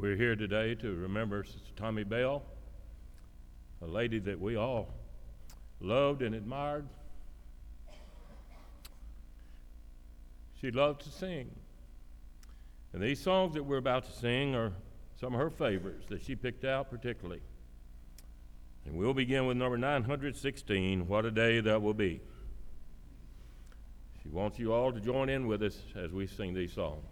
We're here today to remember Sister Tommie Bell, a lady that we all loved and admired. She loved to sing. And these songs that we're about to sing are some of her favorites that she picked out particularly. And we'll begin with number 916, What a Day That Will Be. She wants you all to join in with us as we sing these songs.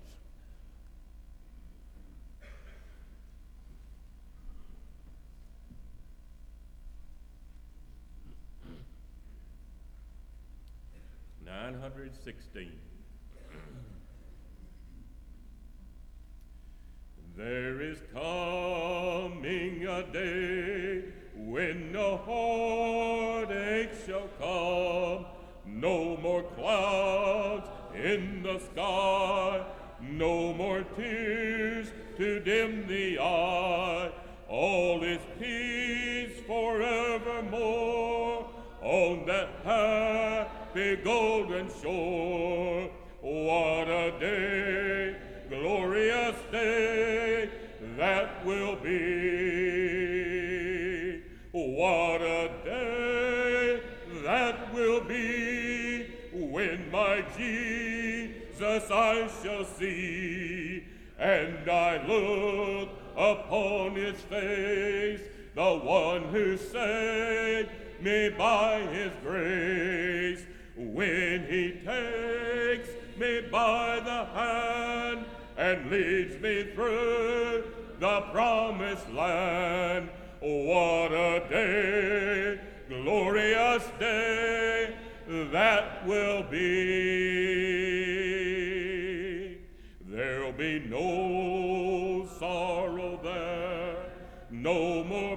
There is coming a day when no heartache shall come, no more clouds in the sky, no more tears to dim the eye. All is peace forevermore on that happy golden shore. What a day, glorious day that will be. What a day that will be when my Jesus I shall see, and I look upon his face, the one who saved me by his grace. When he takes me by the hand and leads me through the promised land. What a day, glorious day that will be. There'll be no sorrow there, no more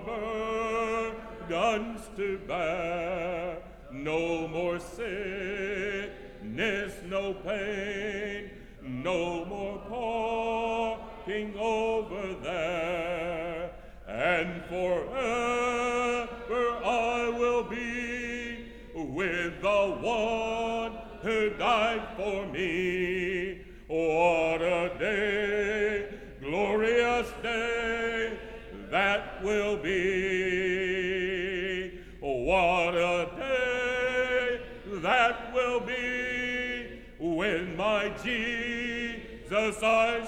burdens to bear, no more sickness, no pain, no more parking over there, and forever I will be with the one who died for me. What a day, glorious day that will be. What a day that will be when my Jesus I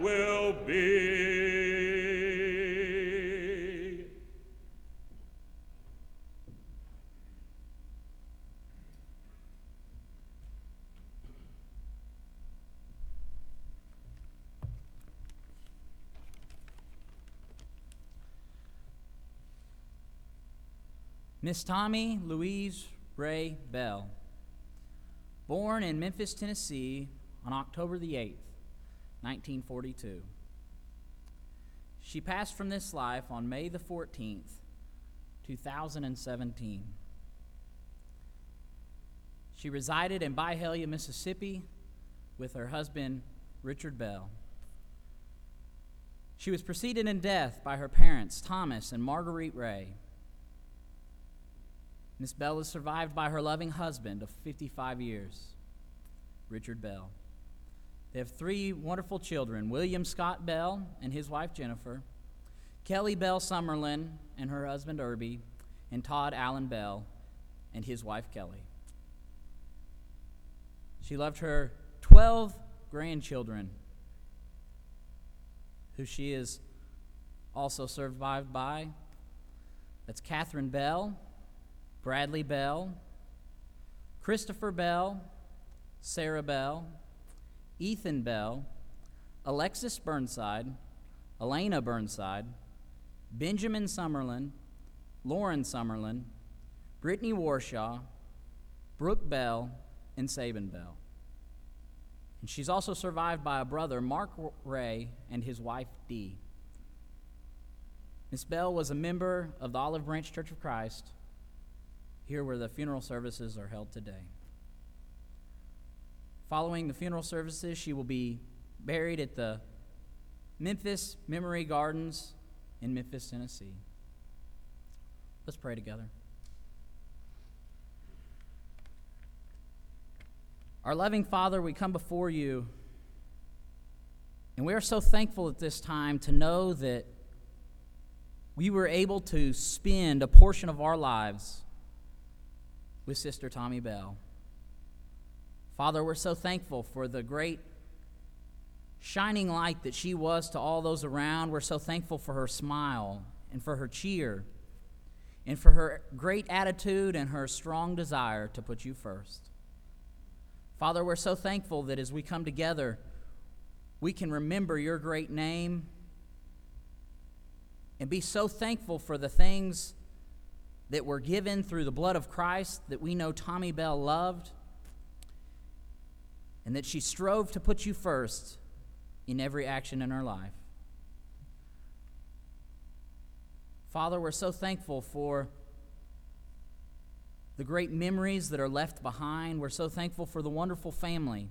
will be. Miss Tommie Louise Ray Bell, born in Memphis, Tennessee on October the 8th, 1942. She passed from this life on May the 14th, 2017. She resided in Byhalia, Mississippi with her husband, Richard Bell. She was preceded in death by her parents, Thomas and Marguerite Ray. Miss Bell is survived by her loving husband of 55 years, Richard Bell. They have three wonderful children, William Scott Bell and his wife Jennifer, Kelly Bell Summerlin and her husband Irby, and Todd Allen Bell and his wife Kelly. She left her 12 grandchildren, who she is also survived by. That's Catherine Bell, Bradley Bell, Christopher Bell, Sarah Bell, Ethan Bell, Alexis Burnside, Elena Burnside, Benjamin Summerlin, Lauren Summerlin, Brittany Warshaw, Brooke Bell, and Sabin Bell. And she's also survived by a brother, Mark Ray, and his wife, Dee. Ms. Bell was a member of the Olive Branch Church of Christ, here where the funeral services are held today. Following the funeral services, she will be buried at the Memphis Memory Gardens in Memphis, Tennessee. Let's pray together. Our loving Father, we come before you, and we are so thankful at this time to know that we were able to spend a portion of our lives with Sister Tommie Bell. Father, we're so thankful for the great shining light that she was to all those around. We're so thankful for her smile and for her cheer and for her great attitude and her strong desire to put you first. Father, we're so thankful that as we come together, we can remember your great name and be so thankful for the things that were given through the blood of Christ that we know Tommie Bell loved, and that she strove to put you first in every action in her life. Father, we're so thankful for the great memories that are left behind. We're so thankful for the wonderful family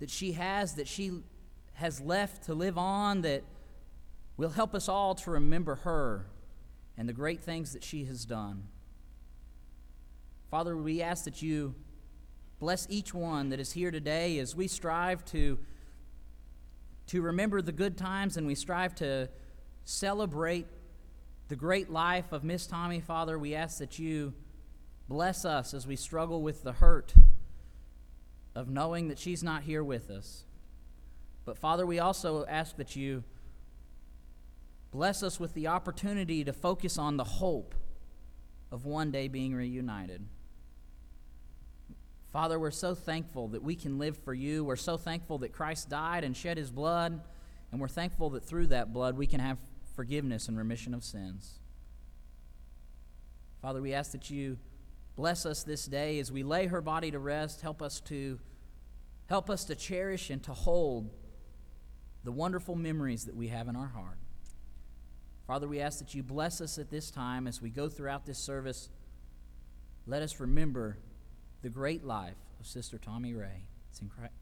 that she has, left to live on, that will help us all to remember her and the great things that she has done. Father, we ask that you bless each one that is here today as we strive to remember the good times and we strive to celebrate the great life of Miss Tommie. Father, we ask that you bless us as we struggle with the hurt of knowing that she's not here with us. But Father, we also ask that you bless us with the opportunity to focus on the hope of one day being reunited. Father, we're so thankful that we can live for you. We're so thankful that Christ died and shed his blood, and we're thankful that through that blood we can have forgiveness and remission of sins. Father, we ask that you bless us this day as we lay her body to rest. Help us to cherish and to hold the wonderful memories that we have in our heart. Father, we ask that you bless us at this time as we go throughout this service. Let us remember the great life of Sister Tommie Ray. It's in Christ,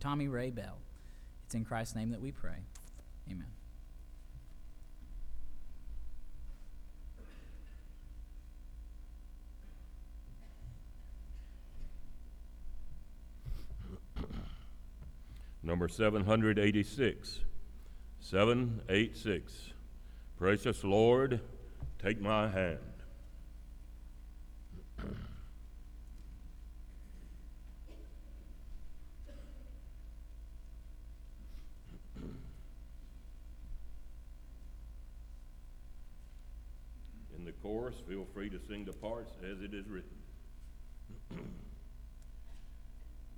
Tommie Ray Bell. It's in Christ's name that we pray. Amen. Number 786. 786. Precious Lord, take my hand. In the chorus, feel free to sing the parts as it is written.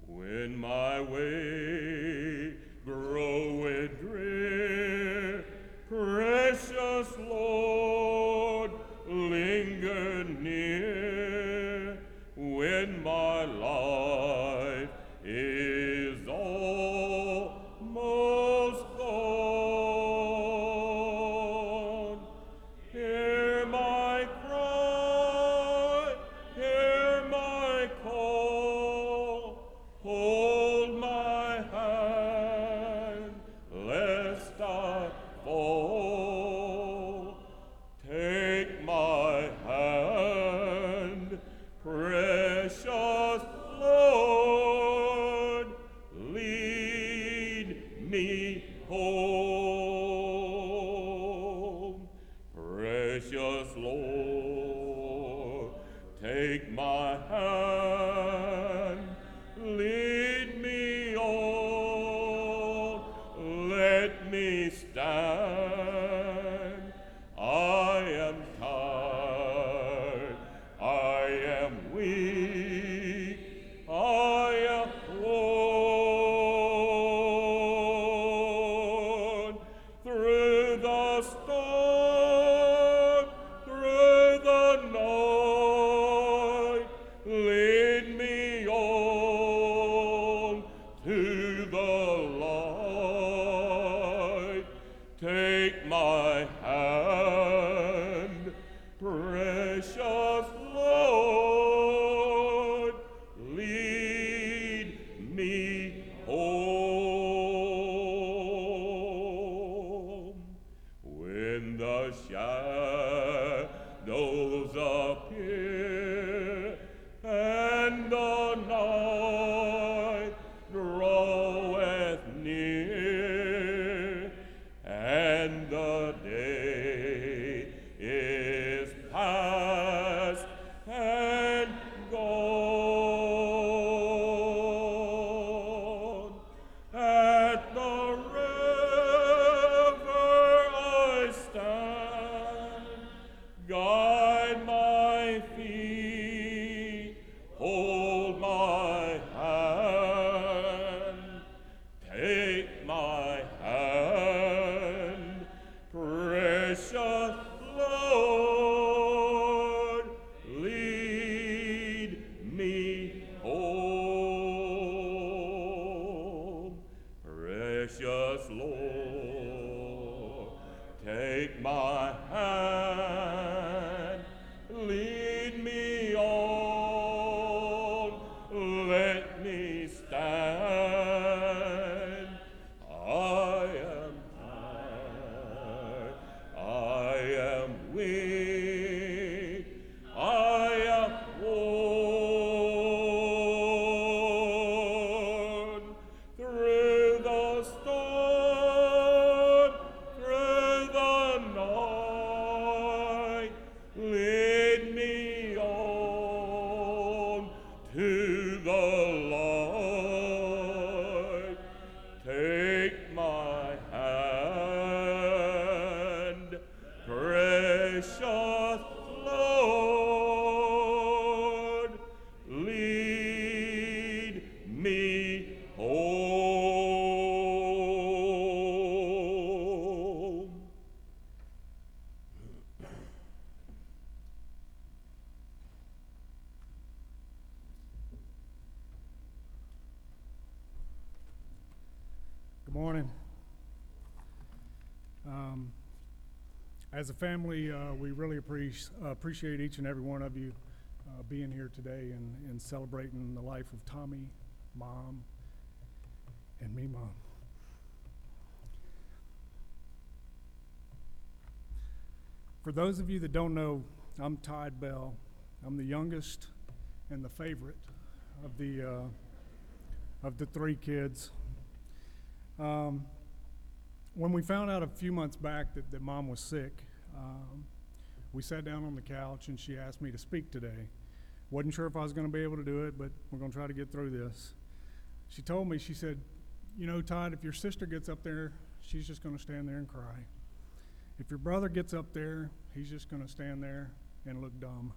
When my way groweth drear, precious Lord, linger near. When my life is almost gone, hear my call, hold my hand, lest I fall. Take my hand, precious Lord, lead me home. Precious Lord, take my hand, lead me on, let me stand. I am tired, I am weak, I am worn. my hand, precious Lord, lead me home. Precious Lord, take my hand, lead me on, let me stand. As a family, we really appreciate each and every one of you being here today and celebrating the life of Tommie, Mom, and me, Mom. For those of you that don't know, I'm Todd Bell. I'm the youngest and the favorite of the three kids. When we found out a few months back that Mom was sick, we sat down on the couch and she asked me to speak today. Wasn't sure if I was going to be able to do it, but we're going to try to get through this. She told me, she said, you know, Todd, if your sister gets up there, she's just going to stand there and cry. If your brother gets up there, he's just going to stand there and look dumb.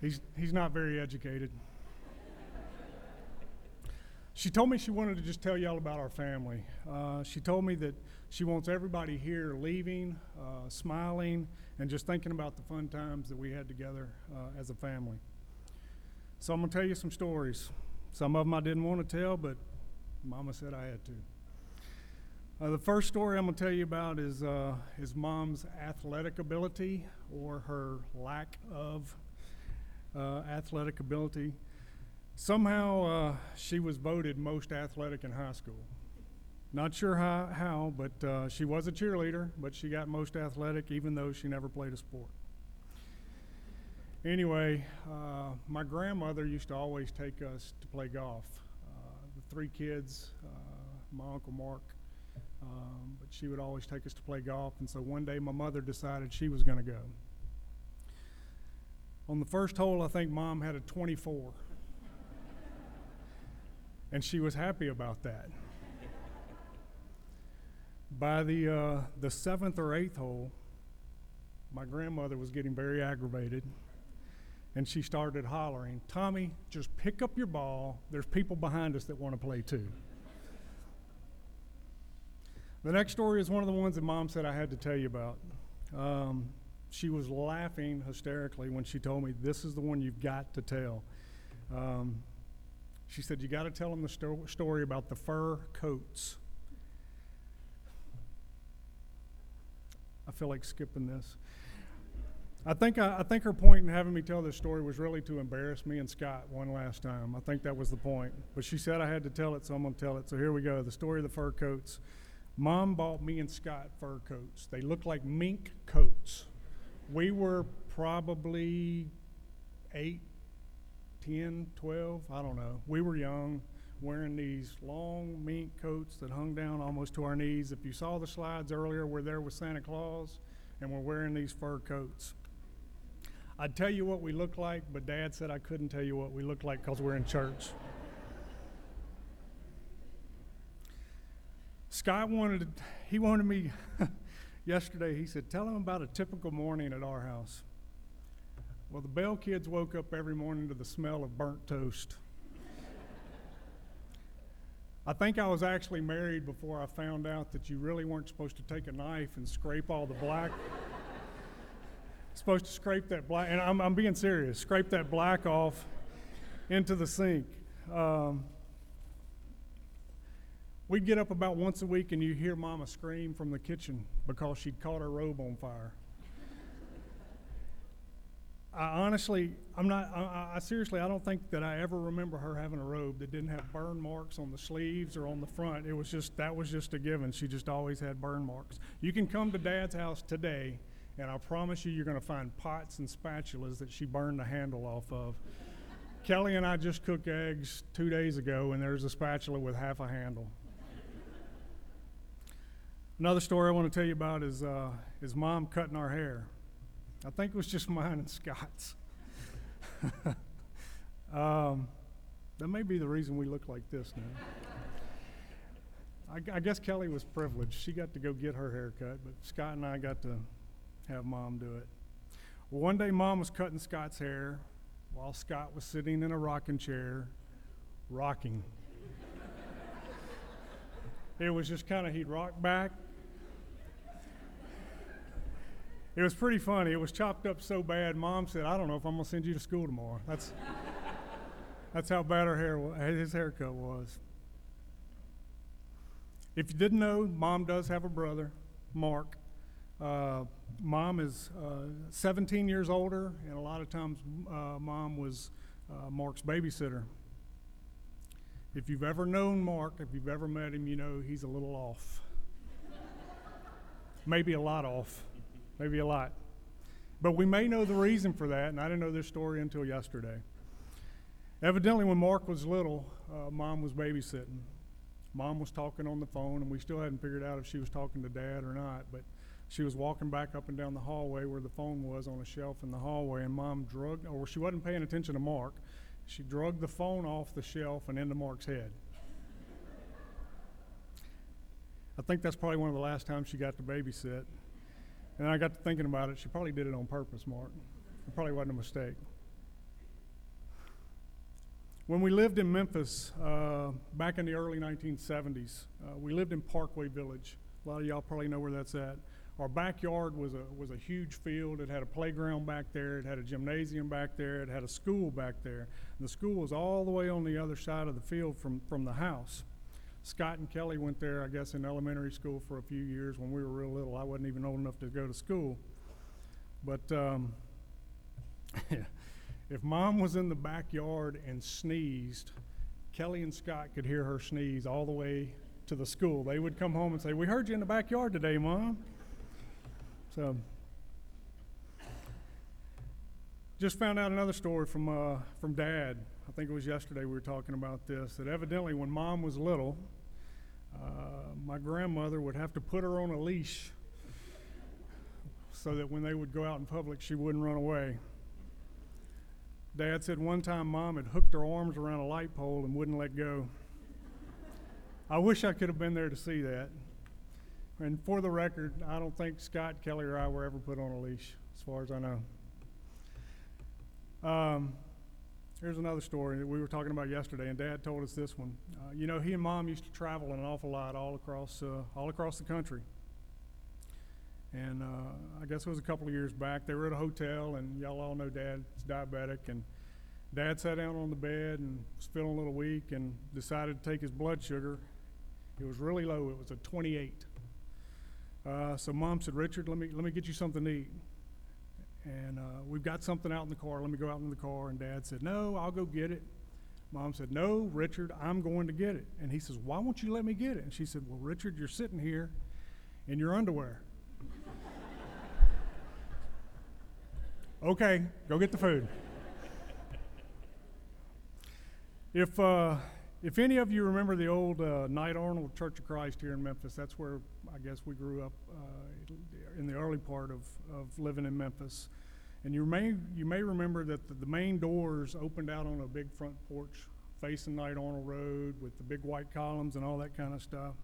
He's not very educated. She told me she wanted to just tell y'all about our family. She told me that she wants everybody here leaving, smiling, and just thinking about the fun times that we had together as a family. So I'm gonna tell you some stories. Some of them I didn't want to tell, but Mama said I had to. The first story I'm gonna tell you about is Mom's athletic ability, or her lack of athletic ability. Somehow she was voted most athletic in high school. Not sure how but she was a cheerleader, but she got most athletic even though she never played a sport. Anyway, my grandmother used to always take us to play golf. The three kids, my Uncle Mark, but she would always take us to play golf, and so one day my mother decided she was gonna go. On the first hole, I think Mom had a 24. And she was happy about that. By the seventh or eighth hole, my grandmother was getting very aggravated, and she started hollering, Tommie, just pick up your ball. There's people behind us that want to play too. The next story is one of the ones that Mom said I had to tell you about. She was laughing hysterically when she told me, this is the one you've got to tell. She said, you got to tell them the story about the fur coats. I feel like skipping this. I think her point in having me tell this story was really to embarrass me and Scott one last time. I think that was the point. But she said I had to tell it, so I'm going to tell it. So here we go, the story of the fur coats. Mom bought me and Scott fur coats. They looked like mink coats. We were probably 8, 10, 12, I don't know. We were young, wearing these long mink coats that hung down almost to our knees. If you saw the slides earlier, we're there with Santa Claus, and we're wearing these fur coats. I'd tell you what we looked like, but Dad said I couldn't tell you what we looked like because we're in church. Scott wanted me yesterday, he said, tell him about a typical morning at our house. Well, the Bell kids woke up every morning to the smell of burnt toast. I think I was actually married before I found out that you really weren't supposed to take a knife and scrape all the black. Supposed to scrape that black, and I'm being serious, scrape that black off into the sink. We'd get up about once a week and you hear Mama scream from the kitchen because she'd caught her robe on fire. I don't think that I ever remember her having a robe that didn't have burn marks on the sleeves or on the front. That was just a given. She just always had burn marks. You can come to Dad's house today and I promise you, you're gonna find pots and spatulas that she burned the handle off of. Kelly and I just cooked eggs 2 days ago and there's a spatula with half a handle. Another story I wanna tell you about is Mom cutting our hair. I think it was just mine and Scott's. That may be the reason we look like this now. I guess Kelly was privileged. She got to go get her hair cut, but Scott and I got to have Mom do it. Well, one day Mom was cutting Scott's hair while Scott was sitting in a rocking chair, rocking. It was just kind of, he'd rock back. It was pretty funny. It was chopped up so bad, Mom said, "I don't know if I'm going to send you to school tomorrow." That's how bad his haircut was. If you didn't know, Mom does have a brother, Mark. Mom is 17 years older, and a lot of times Mom was Mark's babysitter. If you've ever known Mark, if you've ever met him, you know he's a little off. Maybe a lot off. Maybe a lot. But we may know the reason for that, and I didn't know this story until yesterday. Evidently, when Mark was little, Mom was babysitting. Mom was talking on the phone, and we still hadn't figured out if she was talking to Dad or not, but she was walking back up and down the hallway where the phone was on a shelf in the hallway, and she wasn't paying attention to Mark. She dragged the phone off the shelf and into Mark's head. I think that's probably one of the last times she got to babysit. And I got to thinking about it. She probably did it on purpose, Mark. It probably wasn't a mistake. When we lived in Memphis back in the early 1970s, we lived in Parkway Village. A lot of y'all probably know where that's at. Our backyard was a huge field. It had a playground back there. It had a gymnasium back there. It had a school back there. And the school was all the way on the other side of the field from the house. Scott and Kelly went there, I guess, in elementary school for a few years when we were real little. I wasn't even old enough to go to school. But if Mom was in the backyard and sneezed, Kelly and Scott could hear her sneeze all the way to the school. They would come home and say, "We heard you in the backyard today, Mom." So just found out another story from Dad. I think it was yesterday we were talking about this, that evidently when Mom was little, my grandmother would have to put her on a leash so that when they would go out in public, she wouldn't run away. Dad said one time Mom had hooked her arms around a light pole and wouldn't let go. I wish I could have been there to see that. And for the record, I don't think Scott, Kelly, or I were ever put on a leash, as far as I know. Here's another story that we were talking about yesterday, and Dad told us this one. He and Mom used to travel an awful lot all across the country. And I guess it was a couple of years back. They were at a hotel, and y'all all know Dad's diabetic. And Dad sat down on the bed and was feeling a little weak and decided to take his blood sugar. It was really low. It was a 28. So Mom said, "Richard, let me get you something to eat. And we've got something out in the car. Let me go out in the car." And Dad said, "No, I'll go get it." Mom said, "No, Richard, I'm going to get it." And he says, "Why won't you let me get it?" And she said, "Well, Richard, you're sitting here in your underwear." "Okay, go get the food." If any of you remember the old Knight Arnold Church of Christ here in Memphis, that's where I guess we grew up in the early part of living in Memphis. And you may remember that the main doors opened out on a big front porch facing Knight Arnold Road with the big white columns and all that kind of stuff.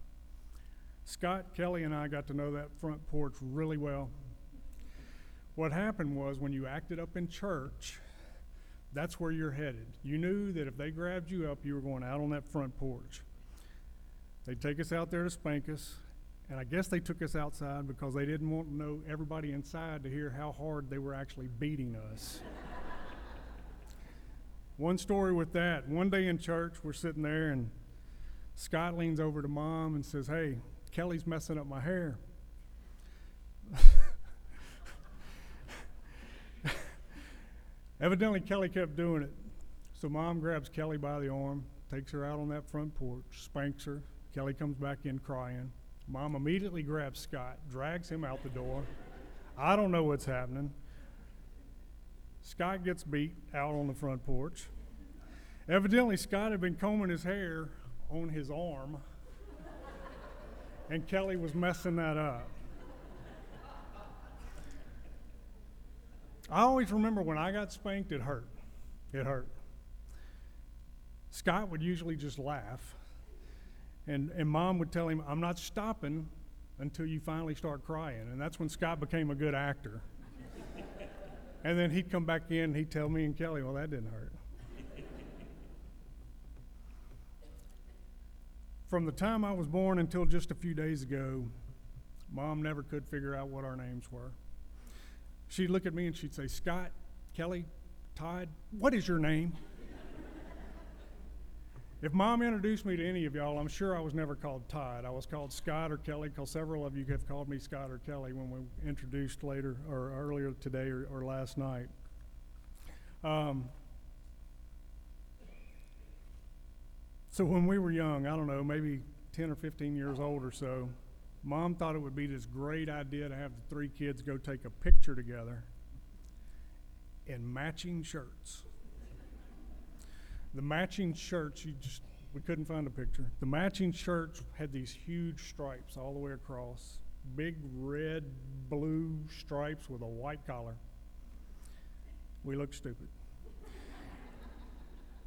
Scott, Kelly, and I got to know that front porch really well. What happened was when you acted up in church, that's where you're headed. You knew that if they grabbed you up, you were going out on that front porch. They'd take us out there to spank us, and I guess they took us outside because they didn't want to know everybody inside to hear how hard they were actually beating us. One story with that, one day in church, we're sitting there, and Scott leans over to Mom and says, "Hey, Kelly's messing up my hair." Evidently, Kelly kept doing it. So Mom grabs Kelly by the arm, takes her out on that front porch, spanks her. Kelly comes back in crying. Mom immediately grabs Scott, drags him out the door. I don't know what's happening. Scott gets beat out on the front porch. Evidently, Scott had been combing his hair on his arm, and Kelly was messing that up. I always remember when I got spanked, it hurt. It hurt. Scott would usually just laugh, and Mom would tell him, "I'm not stopping until you finally start crying." And that's when Scott became a good actor. And then he'd come back in, and he'd tell me and Kelly, "Well, that didn't hurt." From the time I was born until just a few days ago, Mom never could figure out what our names were. She'd look at me and she'd say, "Scott, Kelly, Todd, what is your name?" If Mom introduced me to any of y'all, I'm sure I was never called Todd. I was called Scott or Kelly, because several of you have called me Scott or Kelly when we introduced later or earlier today or last night. So when we were young, I don't know, maybe 10 or 15 years old or so, Mom thought it would be this great idea to have the three kids go take a picture together in matching shirts. The matching shirts, we couldn't find a picture. The matching shirts had these huge stripes all the way across, big red, blue stripes with a white collar. We looked stupid.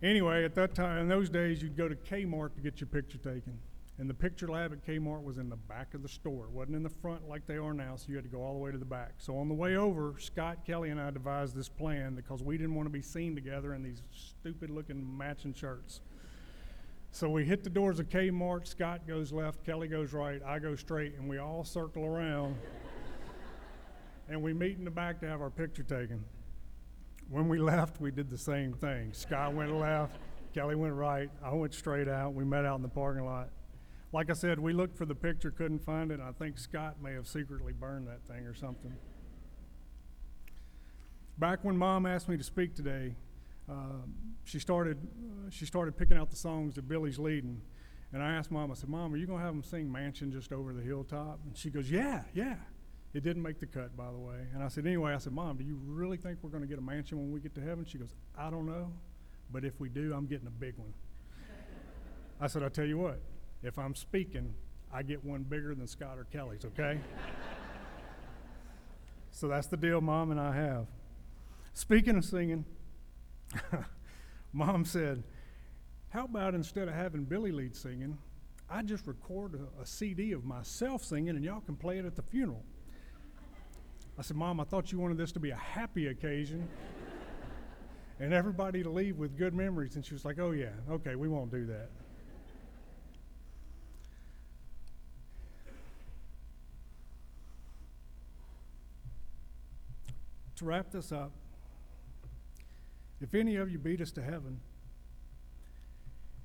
Anyway, at that time, in those days, you'd go to Kmart to get your picture taken. And the picture lab at Kmart was in the back of the store. It wasn't in the front like they are now, so you had to go all the way to the back. So on the way over, Scott, Kelly, and I devised this plan because we didn't want to be seen together in these stupid-looking matching shirts. So we hit the doors of Kmart. Scott goes left, Kelly goes right, I go straight, and we all circle around. And we meet in the back to have our picture taken. When we left, we did the same thing. Scott went left, Kelly went right, I went straight out. We met out in the parking lot. Like I said, we looked for the picture, couldn't find it, and I think Scott may have secretly burned that thing or something. Back when Mom asked me to speak today, she started picking out the songs that Billy's leading, and I asked Mom, I said, "Mom, are you going to have them sing Mansion Just Over the Hilltop?" And she goes, yeah. It didn't make the cut, by the way. And I said, "Anyway," I said, "Mom, do you really think we're going to get a mansion when we get to heaven?" She goes, "I don't know, but if we do, I'm getting a big one." I said, "I'll tell you what. If I'm speaking, I get one bigger than Scott or Kelly's, okay?" So that's the deal Mom and I have. Speaking of singing, Mom said, "How about instead of having Billy lead singing, I just record a CD of myself singing and y'all can play it at the funeral?" I said, "Mom, I thought you wanted this to be a happy occasion and everybody to leave with good memories." And she was like, "Oh yeah, okay, we won't do that." To wrap this up, if any of you beat us to heaven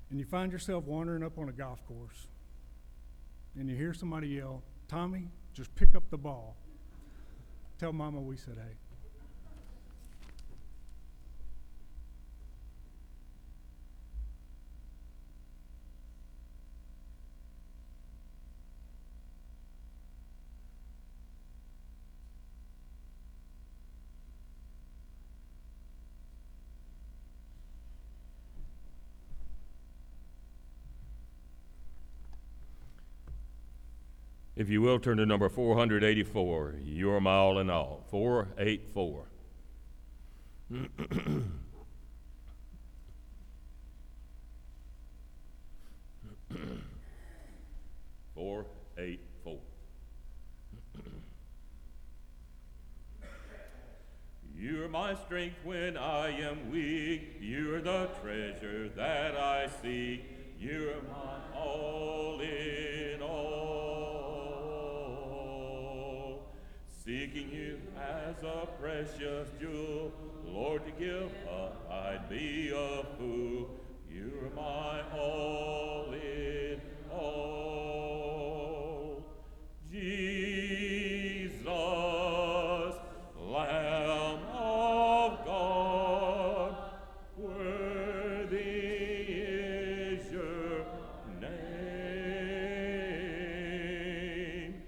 and you find yourself wandering up on a golf course and you hear somebody yell, "Tommie, just pick up the ball," tell Mama we said hey. If you will, turn to number 484, "You're My All in All," 484. You're my strength when I am weak. You're the treasure that I seek. You're my all in all. seeking you as a precious jewel. Lord, to give up, I'd be a fool. You're my all in all. Jesus, Lamb of God, worthy is your name.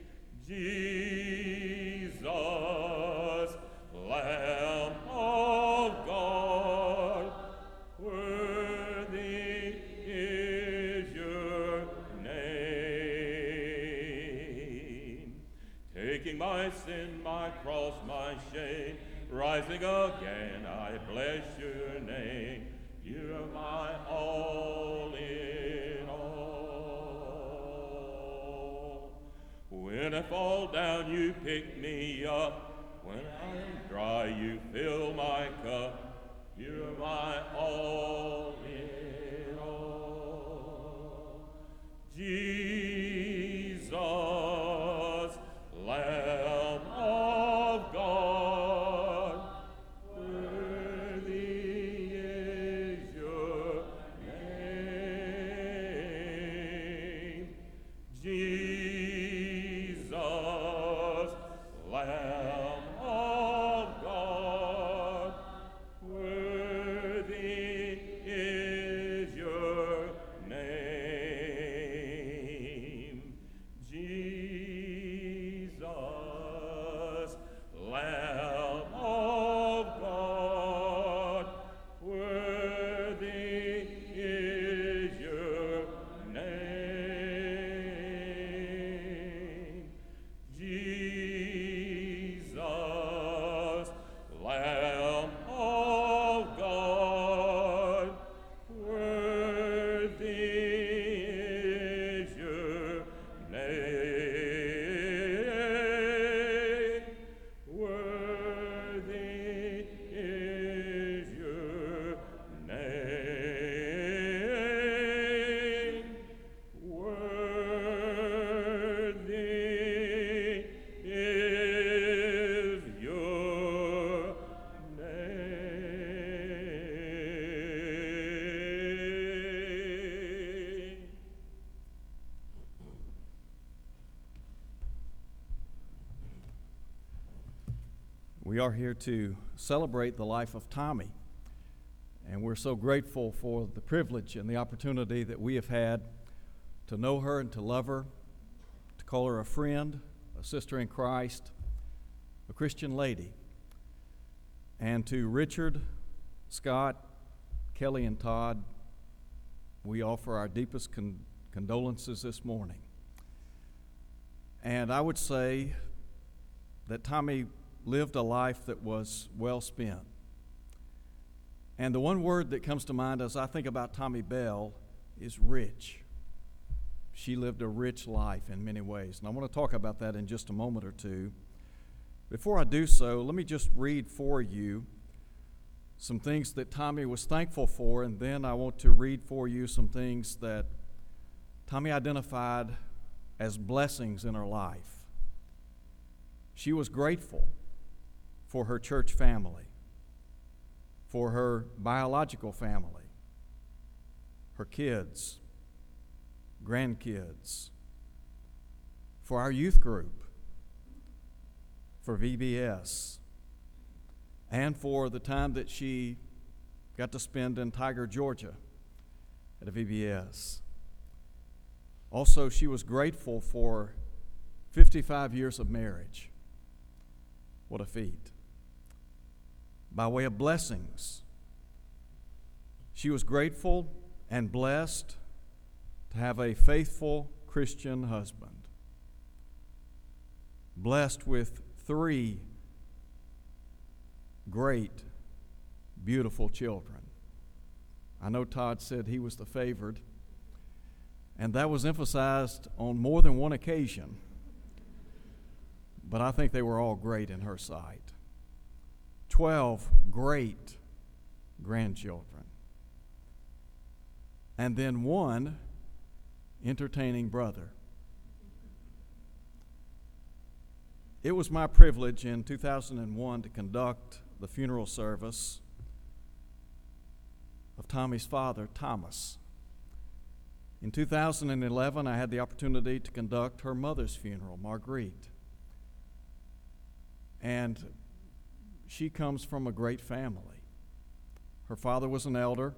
Jesus, Lamb of God, worthy is your name. Taking my sin, my cross, my shame, rising again, I bless your name. You're my all in all. When I fall down, you pick me up. When I am dry, you fill my cup. You're my all in all. Jesus, Lamb of God, worthy is your name. Jesus, Lamb of God, worthy is your name. Jesus, Lamb of God, worthy is your name. Jesus, Lamb of God, worthy is your name. Worthy is your name. Worthy is your name. We are here to celebrate the life of Tommie, and we're so grateful for the privilege and the opportunity that we have had to know her and to love her, to call her a friend, a sister in Christ, a Christian lady. And to Richard, Scott, Kelly, and Todd, we offer our deepest condolences this morning. And I would say that Tommie lived a life that was well spent. And the one word that comes to mind as I think about Tommie Bell is rich. She lived a rich life in many ways, and I want to talk about that in just a moment or two. Before I do so, let me just read for you some things that Tommie was thankful for, and then I want to read for you some things that Tommie identified as blessings in her life. She was grateful for her church family, for her biological family, her kids, grandkids, for our youth group, for VBS, and for the time that she got to spend in Tiger, Georgia at a VBS. Also, she was grateful for 55 years of marriage. What a feat. By way of blessings, she was grateful and blessed to have a faithful Christian husband, blessed with 3 great, beautiful children. I know Todd said he was the favored, and that was emphasized on more than one occasion, but I think they were all great in her sight. 12 great grandchildren, and then one entertaining brother. It was my privilege in 2001 to conduct the funeral service of Tommie's father, Thomas. In 2011, I had the opportunity to conduct her mother's funeral, Marguerite. And she comes from a great family. Her father was an elder.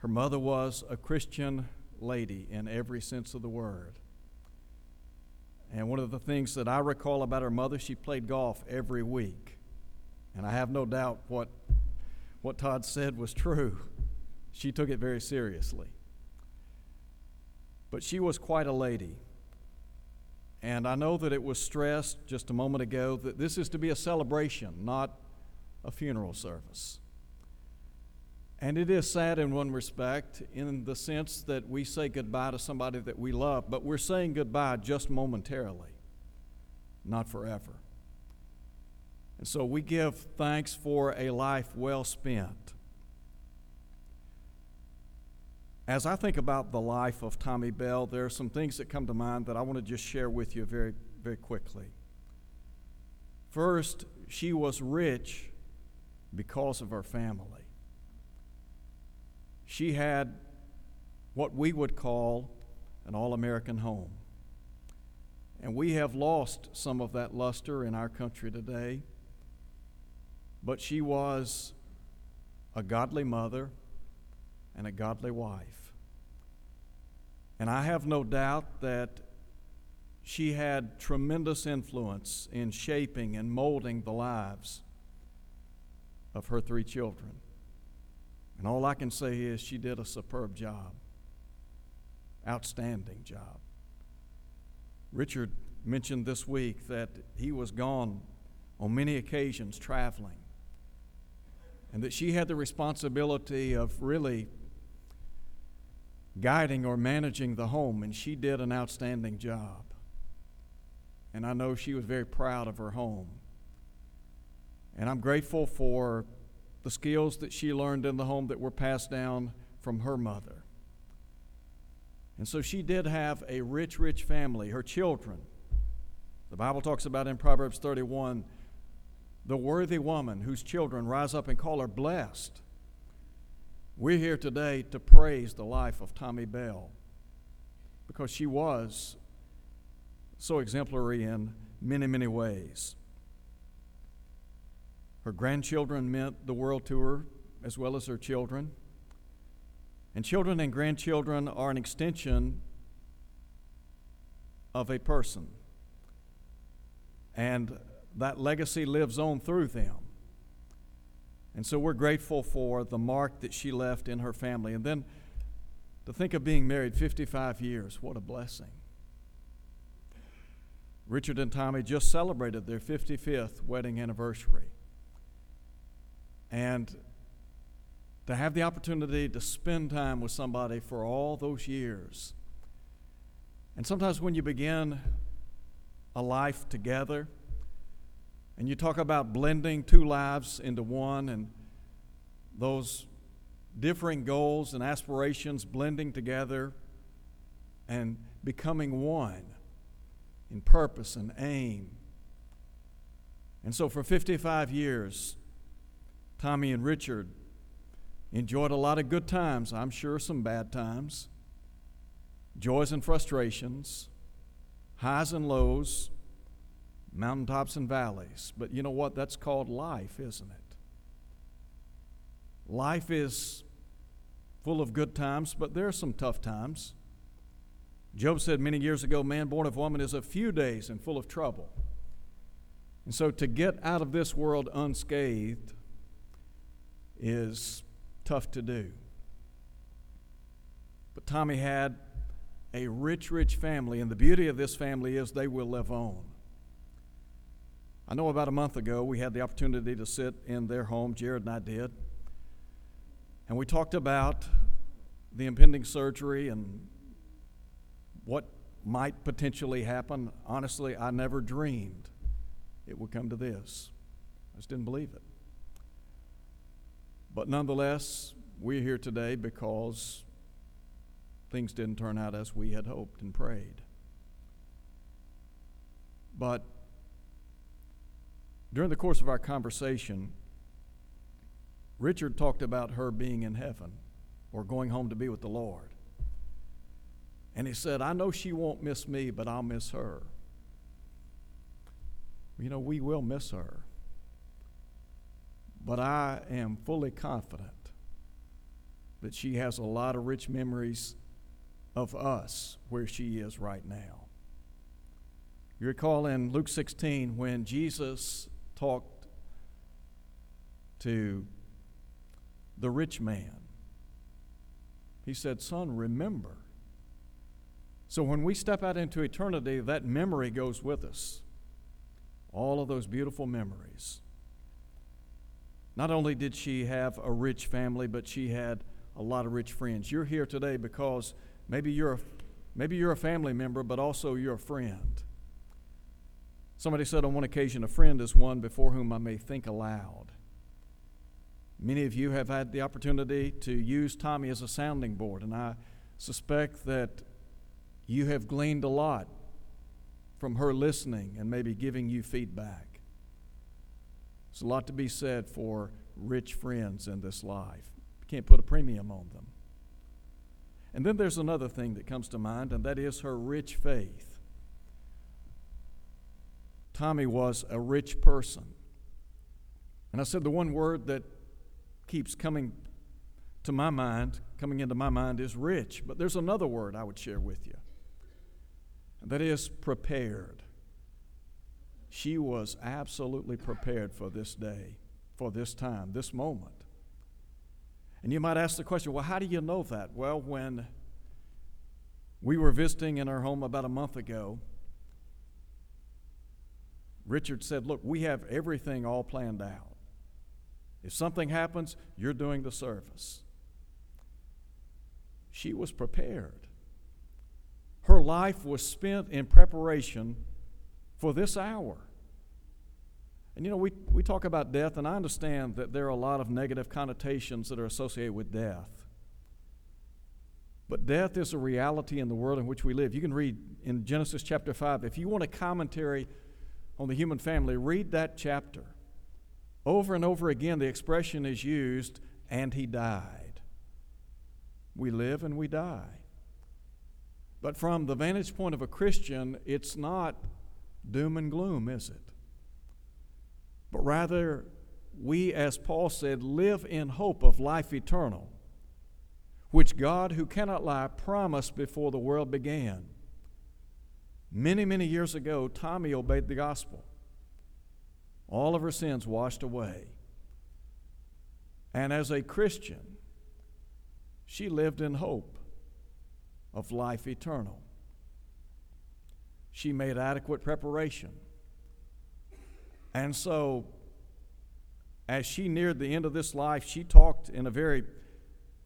Her mother was a Christian lady in every sense of the word. And one of the things that I recall about her mother, she played golf every week. And I have no doubt what Todd said was true. She took it very seriously. But she was quite a lady. And I know that it was stressed just a moment ago that this is to be a celebration, not a funeral service. And it is sad in one respect, in the sense that we say goodbye to somebody that we love, but we're saying goodbye just momentarily, not forever. And so we give thanks for a life well spent. As I think about the life of Tommie Bell, there are some things that come to mind that I want to just share with you very, very quickly. First, she was rich because of her family. She had what we would call an all-American home. And we have lost some of that luster in our country today. But she was a godly mother and a godly wife. And I have no doubt that she had tremendous influence in shaping and molding the lives of her three children. And all I can say is she did a superb job, outstanding job. Richard mentioned this week that he was gone on many occasions traveling, and that she had the responsibility of really guiding or managing the home, and she did an outstanding job. And I know she was very proud of her home. And I'm grateful for the skills that she learned in the home that were passed down from her mother. And so she did have a rich, rich family. Her children, the Bible talks about in Proverbs 31, the worthy woman whose children rise up and call her blessed. We're here today to praise the life of Tommie Bell because she was so exemplary in many, many ways. Her grandchildren meant the world to her as well as her children. And children and grandchildren are an extension of a person. And that legacy lives on through them. And so we're grateful for the mark that she left in her family. And then to think of being married 55 years, what a blessing. Richard and Tommie just celebrated their 55th wedding anniversary. And to have the opportunity to spend time with somebody for all those years. And sometimes when you begin a life together, and you talk about blending two lives into one and those differing goals and aspirations blending together and becoming one in purpose and aim. And so for 55 years, Tommie and Richard enjoyed a lot of good times, I'm sure some bad times, joys and frustrations, highs and lows, mountaintops and valleys. But you know what? That's called life, isn't it? Life is full of good times, but there are some tough times. Job said many years ago, man born of woman is a few days and full of trouble. And so to get out of this world unscathed is tough to do. But Tommie had a rich, rich family, and the beauty of this family is they will live on. I know about a month ago we had the opportunity to sit in their home, Jared and I did, and we talked about the impending surgery and what might potentially happen. Honestly, I never dreamed it would come to this. I just didn't believe it. But nonetheless, we're here today because things didn't turn out as we had hoped and prayed. But During the course of our conversation, Richard talked about her being in heaven or going home to be with the Lord. And he said, I know she won't miss me, but I'll miss her. You know, we will miss her. But I am fully confident that she has a lot of rich memories of us where she is right now. You recall in Luke 16 when Jesus talked to the rich man, he said, son, remember. So when we step out into eternity, that memory goes with us. All of those beautiful memories. Not only did she have a rich family, but she had a lot of rich friends. You're here today because maybe you're a family member, but also you're a friend. Somebody said on one occasion, a friend is one before whom I may think aloud. Many of you have had the opportunity to use Tommie as a sounding board, and I suspect that you have gleaned a lot from her listening and maybe giving you feedback. There's a lot to be said for rich friends in this life. You can't put a premium on them. And then there's another thing that comes to mind, and that is her rich faith. Tommie was a rich person. And I said the one word that keeps coming into my mind is rich. But there's another word I would share with you. That is prepared. She was absolutely prepared for this day, for this time, this moment. And you might ask the question, well, how do you know that? Well, when we were visiting in our home about a month ago, Richard said, look, we have everything all planned out. If something happens, you're doing the service. She was prepared. Her life was spent in preparation for this hour. And you know, we talk about death, and I understand that there are a lot of negative connotations that are associated with death. But death is a reality in the world in which we live. You can read in Genesis chapter 5. If you want a commentary on the human family, read that chapter. Over and over again, the expression is used, and he died. We live and we die. But from the vantage point of a Christian, it's not doom and gloom, is it? But rather, we, as Paul said, live in hope of life eternal, which God, who cannot lie, promised before the world began. Many, many years ago, Tommie obeyed the gospel. All of her sins washed away. And as a Christian, she lived in hope of life eternal. She made adequate preparation. And so, as she neared the end of this life, she talked in a very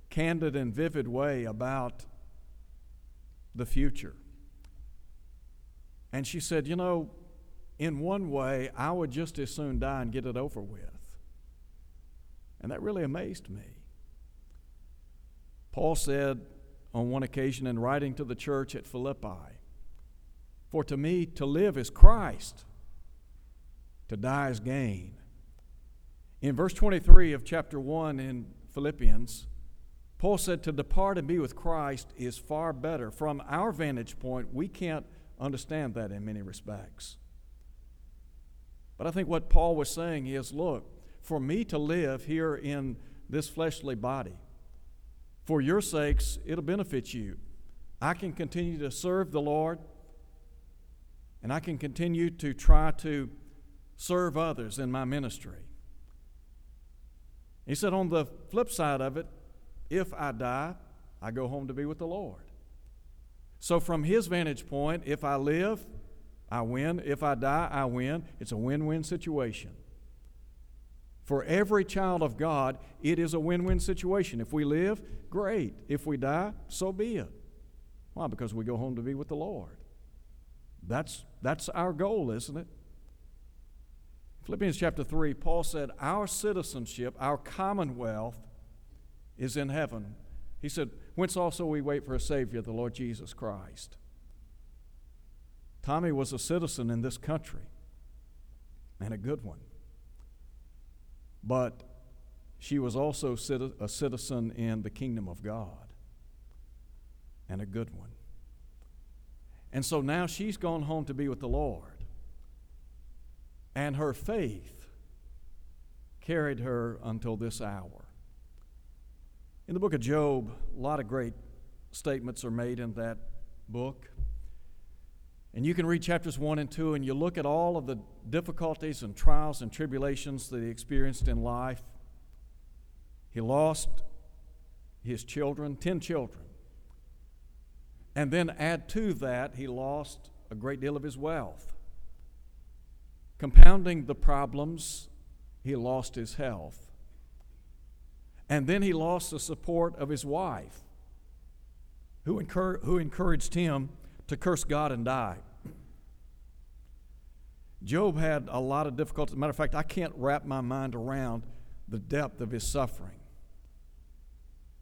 candid and vivid way about the future. And she said, you know, in one way, I would just as soon die and get it over with. And that really amazed me. Paul said, on one occasion in writing to the church at Philippi, for to me to live is Christ, to die is gain. In verse 23 of chapter 1 in Philippians, Paul said to depart and be with Christ is far better. From our vantage point, we can't understand that in many respects. But I think what Paul was saying is, look, for me to live here in this fleshly body, for your sakes, it'll benefit you. I can continue to serve the Lord, and I can continue to try to serve others in my ministry. He said, on the flip side of it, if I die, I go home to be with the Lord. So from his vantage point, if I live, I win. If I die, I win. It's a win-win situation. For every child of God, it is a win-win situation. If we live, great. If we die, so be it. Why? Because we go home to be with the Lord. That's our goal, isn't it? Philippians chapter 3, Paul said, our citizenship, our commonwealth is in heaven. He said, whence also we wait for a Savior, the Lord Jesus Christ. Tommie was a citizen in this country, and a good one. but she was also a citizen in the kingdom of God, and a good one. And so now she's gone home to be with the Lord. And her faith carried her until this hour. In the book of Job, a lot of great statements are made in that book. And you can read chapters 1 and 2, and you look at all of the difficulties and trials and tribulations that he experienced in life. He lost his children, 10 children. And then add to that, he lost a great deal of his wealth. Compounding the problems, he lost his health. And then he lost the support of his wife, who encouraged him to curse God and die. Job had a lot of difficulty. As a matter of fact, I can't wrap my mind around the depth of his suffering.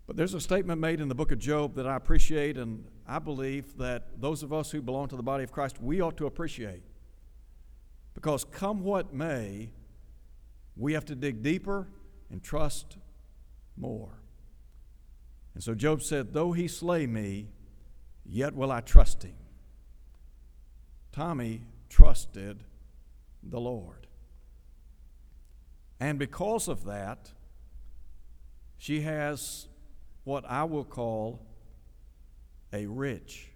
But there's a statement made in the book of Job that I appreciate, and I believe that those of us who belong to the body of Christ, we ought to appreciate. Because come what may, we have to dig deeper and trust more. And so Job said, "Though he slay me, yet will I trust him." Tommie trusted the Lord. And because of that, she has what I will call a rich,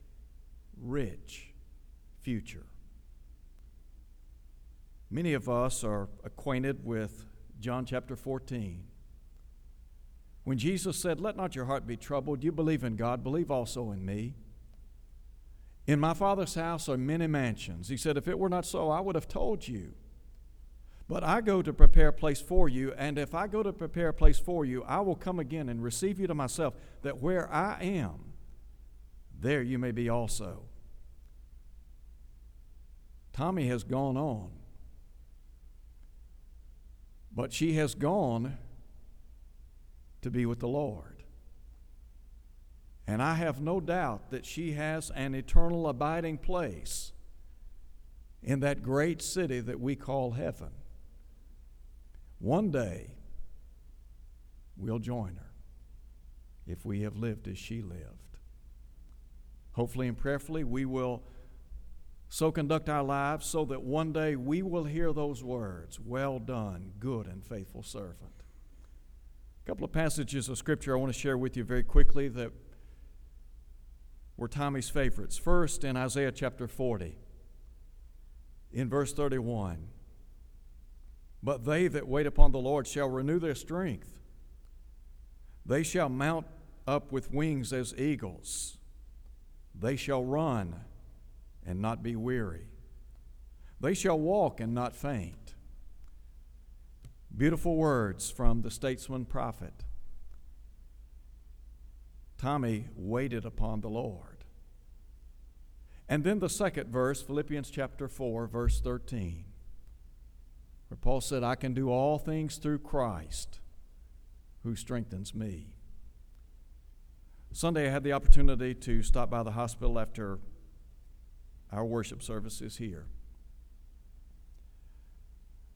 rich future. Many of us are acquainted with John chapter 14. When Jesus said, "Let not your heart be troubled. You believe in God, believe also in me. In my Father's house are many mansions." He said, "If it were not so, I would have told you. But I go to prepare a place for you, and if I go to prepare a place for you, I will come again and receive you to myself, that where I am, there you may be also." Tommie has gone on, but she has gone to be with the Lord. And I have no doubt that she has an eternal abiding place in that great city that we call heaven. One day, we'll join her if we have lived as she lived. Hopefully and prayerfully, we will so conduct our lives so that one day we will hear those words, "Well done, good and faithful servant." A couple of passages of Scripture I want to share with you very quickly that were Tommie's favorites. First, in Isaiah chapter 40, in verse 31, "But they that wait upon the Lord shall renew their strength. They shall mount up with wings as eagles. They shall run and not be weary. They shall walk and not faint." Beautiful words from the statesman prophet. Tommie waited upon the Lord. And then the second verse, Philippians chapter 4, verse 13, where Paul said, "I can do all things through Christ who strengthens me." Sunday, I had the opportunity to stop by the hospital after our worship services here.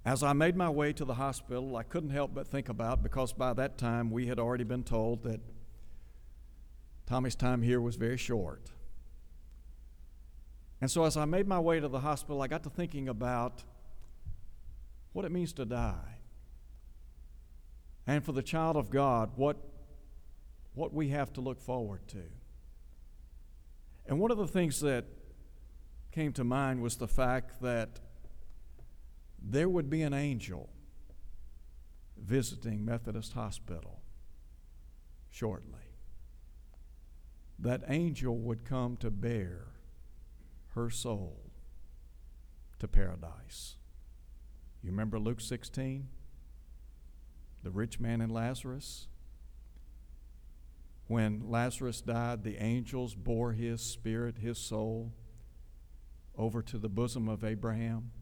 As I made my way to the hospital, I couldn't help but think about, because by that time we had already been told that Tommie's time here was very short. And so as I made my way to the hospital, I got to thinking about what it means to die. And for the child of God, what we have to look forward to. And one of the things that came to mind was the fact that there would be an angel visiting Methodist Hospital shortly. That angel would come to bear her soul to paradise. You remember Luke 16? The rich man and Lazarus? When Lazarus died, the angels bore his spirit, his soul, over to the bosom of Abraham.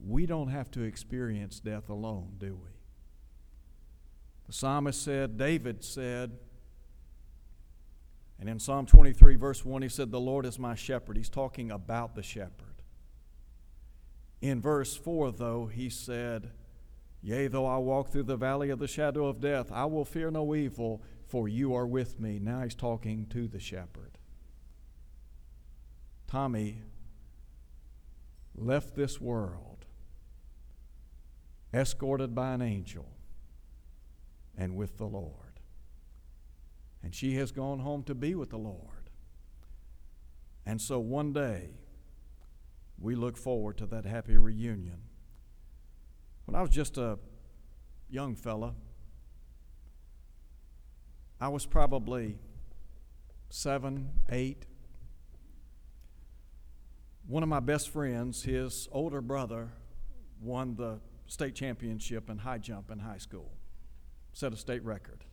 We don't have to experience death alone, do we? The psalmist said, David said, and in Psalm 23, verse 1, he said, "The Lord is my shepherd." He's talking about the shepherd. In verse 4, though, he said, Yea, though I walk through the valley of the shadow of death, I will fear no evil, for you are with me. Now he's talking to the shepherd. Tommie left this world, escorted by an angel, and with the Lord. And she has gone home to be with the Lord. And so one day, we look forward to that happy reunion. When I was just a young fella, I was probably 7, 8. One of my best friends, his older brother, won the state championship in high jump in high school, set a state record.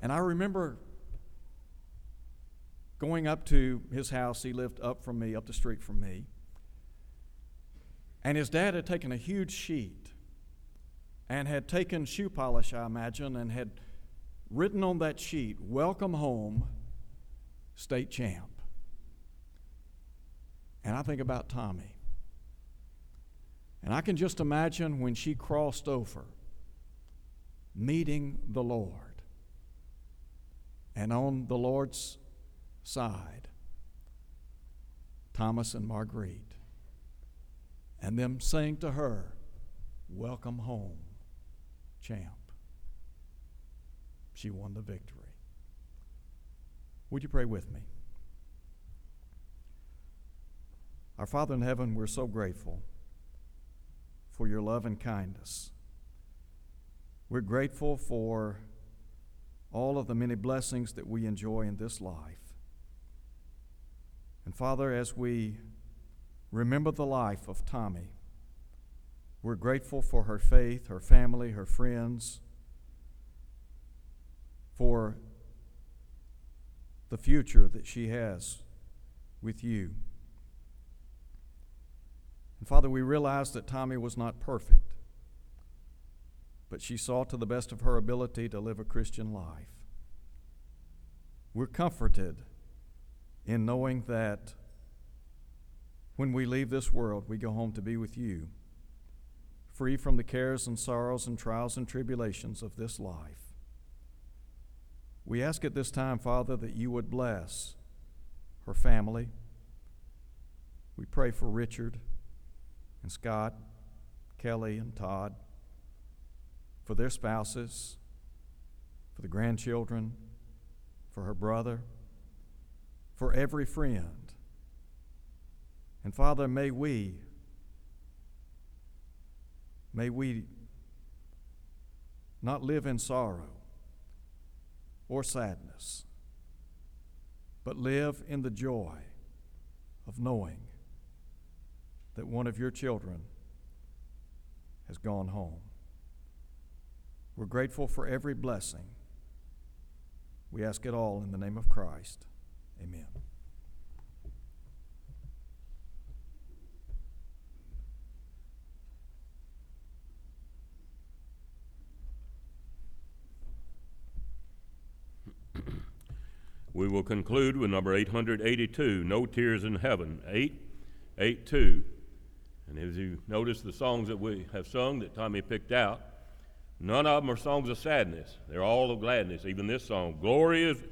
And I remember going up to his house. He lived up from me, up the street from me. And his dad had taken a huge sheet and had taken shoe polish, I imagine, and had written on that sheet, "Welcome home, state champ." And I think about Tommie. And I can just imagine when she crossed over, meeting the Lord. And on the Lord's side, Thomas and Marguerite, and them saying to her, "Welcome home, champ." She won the victory. Would you pray with me? Our Father in heaven, we're so grateful for your love and kindness. We're grateful for all of the many blessings that we enjoy in this life. And Father, as we remember the life of Tommie, we're grateful for her faith, her family, her friends, for the future that she has with you. And Father, we realize that Tommie was not perfect, but she sought to the best of her ability to live a Christian life. We're comforted in knowing that when we leave this world, we go home to be with you, free from the cares and sorrows and trials and tribulations of this life. We ask at this time, Father, that you would bless her family. We pray for Richard and Scott, Kelly and Todd, for their spouses, for the grandchildren, for her brother, for every friend. And Father, may we not live in sorrow or sadness, but live in the joy of knowing that one of your children has gone home. We're grateful for every blessing. We ask it all in the name of Christ. Amen. We will conclude with number 882, "No Tears in Heaven," 882. And as you notice the songs that we have sung that Tommie picked out, none of them are songs of sadness. They're all of gladness, even this song. Glory is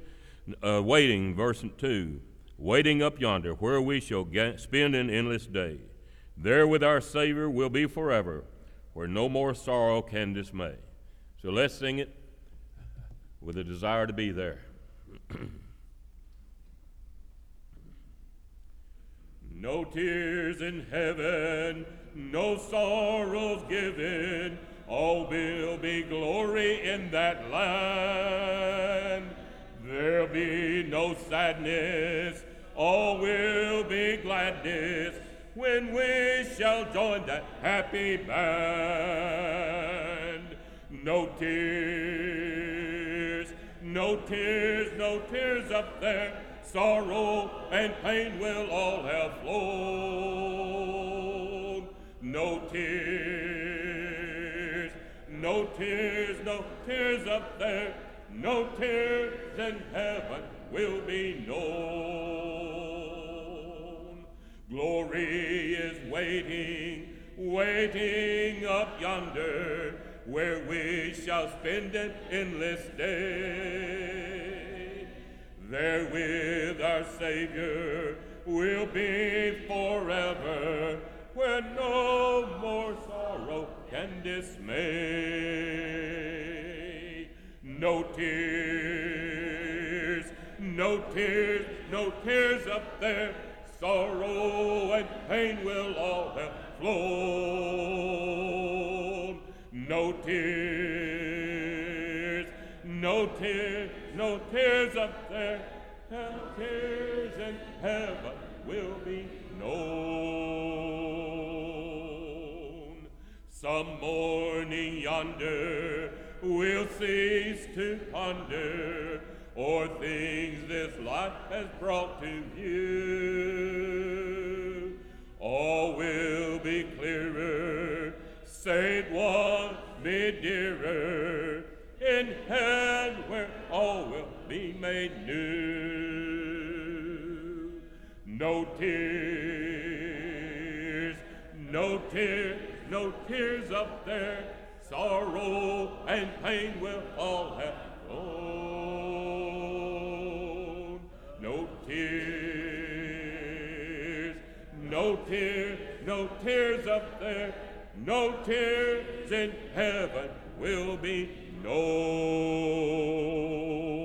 waiting, verse 2, "Waiting up yonder, where we shall spend an endless day. There with our Savior we'll be forever, where no more sorrow can dismay." So let's sing it with a desire to be there. No tears in heaven, no sorrows given, all will be glory in that land. There'll be no sadness, all will be gladness, when we shall join that happy band. No tears, no tears, no tears up there, sorrow and pain will all have flown. No tears, no tears, no tears up there, no tears in heaven will be known. Glory is waiting, waiting up yonder. yonder, where we shall spend an endless day. There with our Savior we'll be forever, where no more sorrow can dismay. No tears, no tears, no tears up there, sorrow and pain will all have flown. No tears, no tears, no tears up there, and tears in heaven will be known. Some morning yonder we'll cease to ponder o'er things this life has brought to view. All will be clearer, save one be dearer, in heaven where all will be made new. No tears, no tears, no tears up there, sorrow and pain will all have flown. No tears, no tears, no tears up there, no tears in heaven will be known.